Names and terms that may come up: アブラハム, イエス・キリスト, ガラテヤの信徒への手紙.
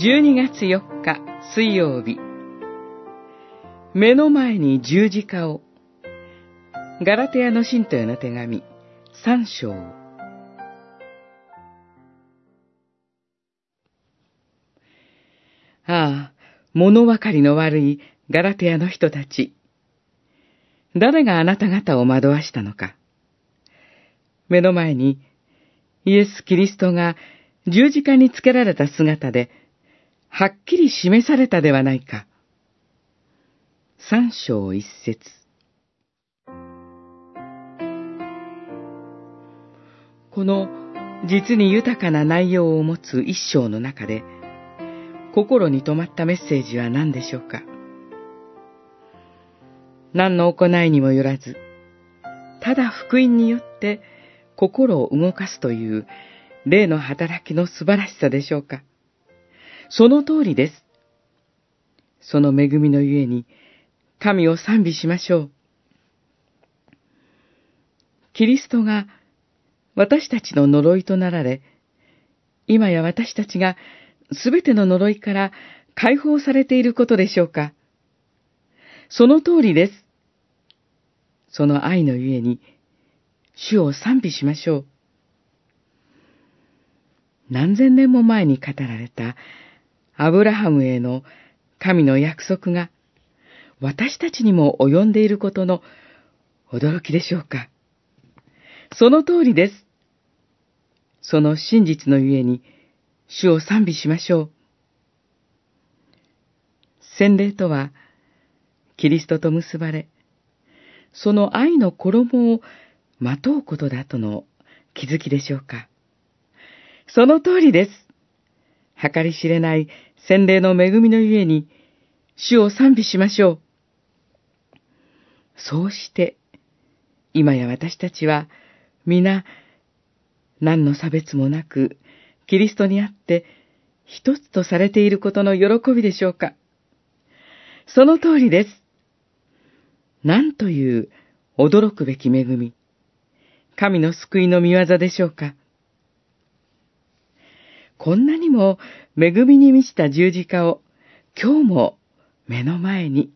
12月4日水曜日、目の前に十字架を。ガラテヤの信徒への手紙3章。ああ、物分かりの悪いガラテヤの人たち。誰があなた方を惑わしたのか。目の前にイエス・キリストが十字架につけられた姿で、はっきり示されたではないか。3章1節。この実に豊かな内容を持つ一章の中で、心に留まったメッセージは何でしょうか。何の行いにもよらず、ただ福音によって心を動かすという霊の働きの素晴らしさでしょうか。その通りです。その恵みのゆえに、神を賛美しましょう。キリストが私たちの呪いとなられ、今や私たちがすべての呪いから解放されていることでしょうか。その通りです。その愛のゆえに、主を賛美しましょう。何千年も前に語られたアブラハムへの神の約束が私たちにも及んでいることの驚きでしょうか。その通りです。その真実のゆえに主を賛美しましょう。洗礼とはキリストと結ばれ、その愛の衣をまとうことだとの気づきでしょうか。その通りです。計り知れない洗礼の恵みのゆえに、主を賛美しましょう。そうして、今や私たちは、皆、何の差別もなく、キリストにあって、一つとされていることの喜びでしょうか。その通りです。なんという驚くべき恵み、神の救いの御業でしょうか。こんなにも恵みに満ちた十字架を今日も目の前に。